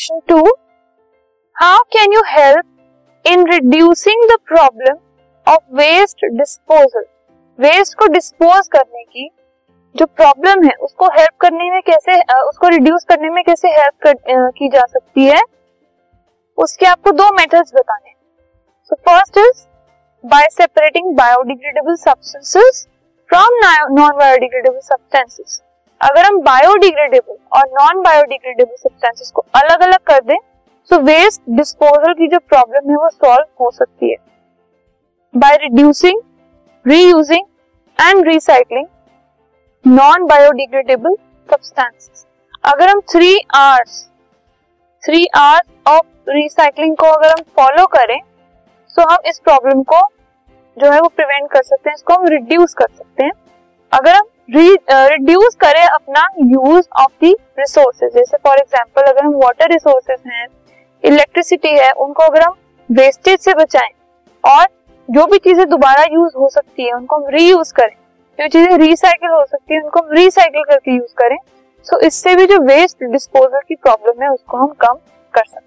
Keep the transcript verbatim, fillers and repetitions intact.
Question two, how can you help in reducing the problem of waste disposal. Waste को dispose करने की जो problem है उसको हेल्प करने में कैसे, उसको रिड्यूस करने में कैसे हेल्प कर, की जा सकती है। उसके आपको दो मेथड्स बताने। So first is by separating biodegradable substances from non biodegradable substances. अगर हम बायोडिग्रेडेबल और नॉन बायोडिग्रेडेबल सब्सटेंसेस को अलग अलग कर दें तो वेस्ट डिस्पोजल की जो प्रॉब्लम है वो सॉल्व हो सकती है। By reducing, reusing and recycling non biodegradable substances. अगर हम three hours three hours of recycling को अगर हम फॉलो करें तो हम इस प्रॉब्लम को जो है वो प्रिवेंट कर सकते हैं, इसको हम रिड्यूस कर सकते हैं। अगर हम रिड्यूस करें अपना यूज ऑफ दी रिसोर्सेज, जैसे फॉर एग्जांपल अगर हम वाटर रिसोर्सेज हैं, इलेक्ट्रिसिटी है, उनको अगर हम वेस्टेज से बचाएं और जो भी चीजें दोबारा यूज हो सकती है उनको हम रीयूज करें, जो चीजें रिसाइकिल हो सकती है उनको हम रिसाइकिल करके यूज करें, सो so, इससे भी जो वेस्ट डिस्पोजल की प्रॉब्लम है उसको हम कम कर सकते हैं।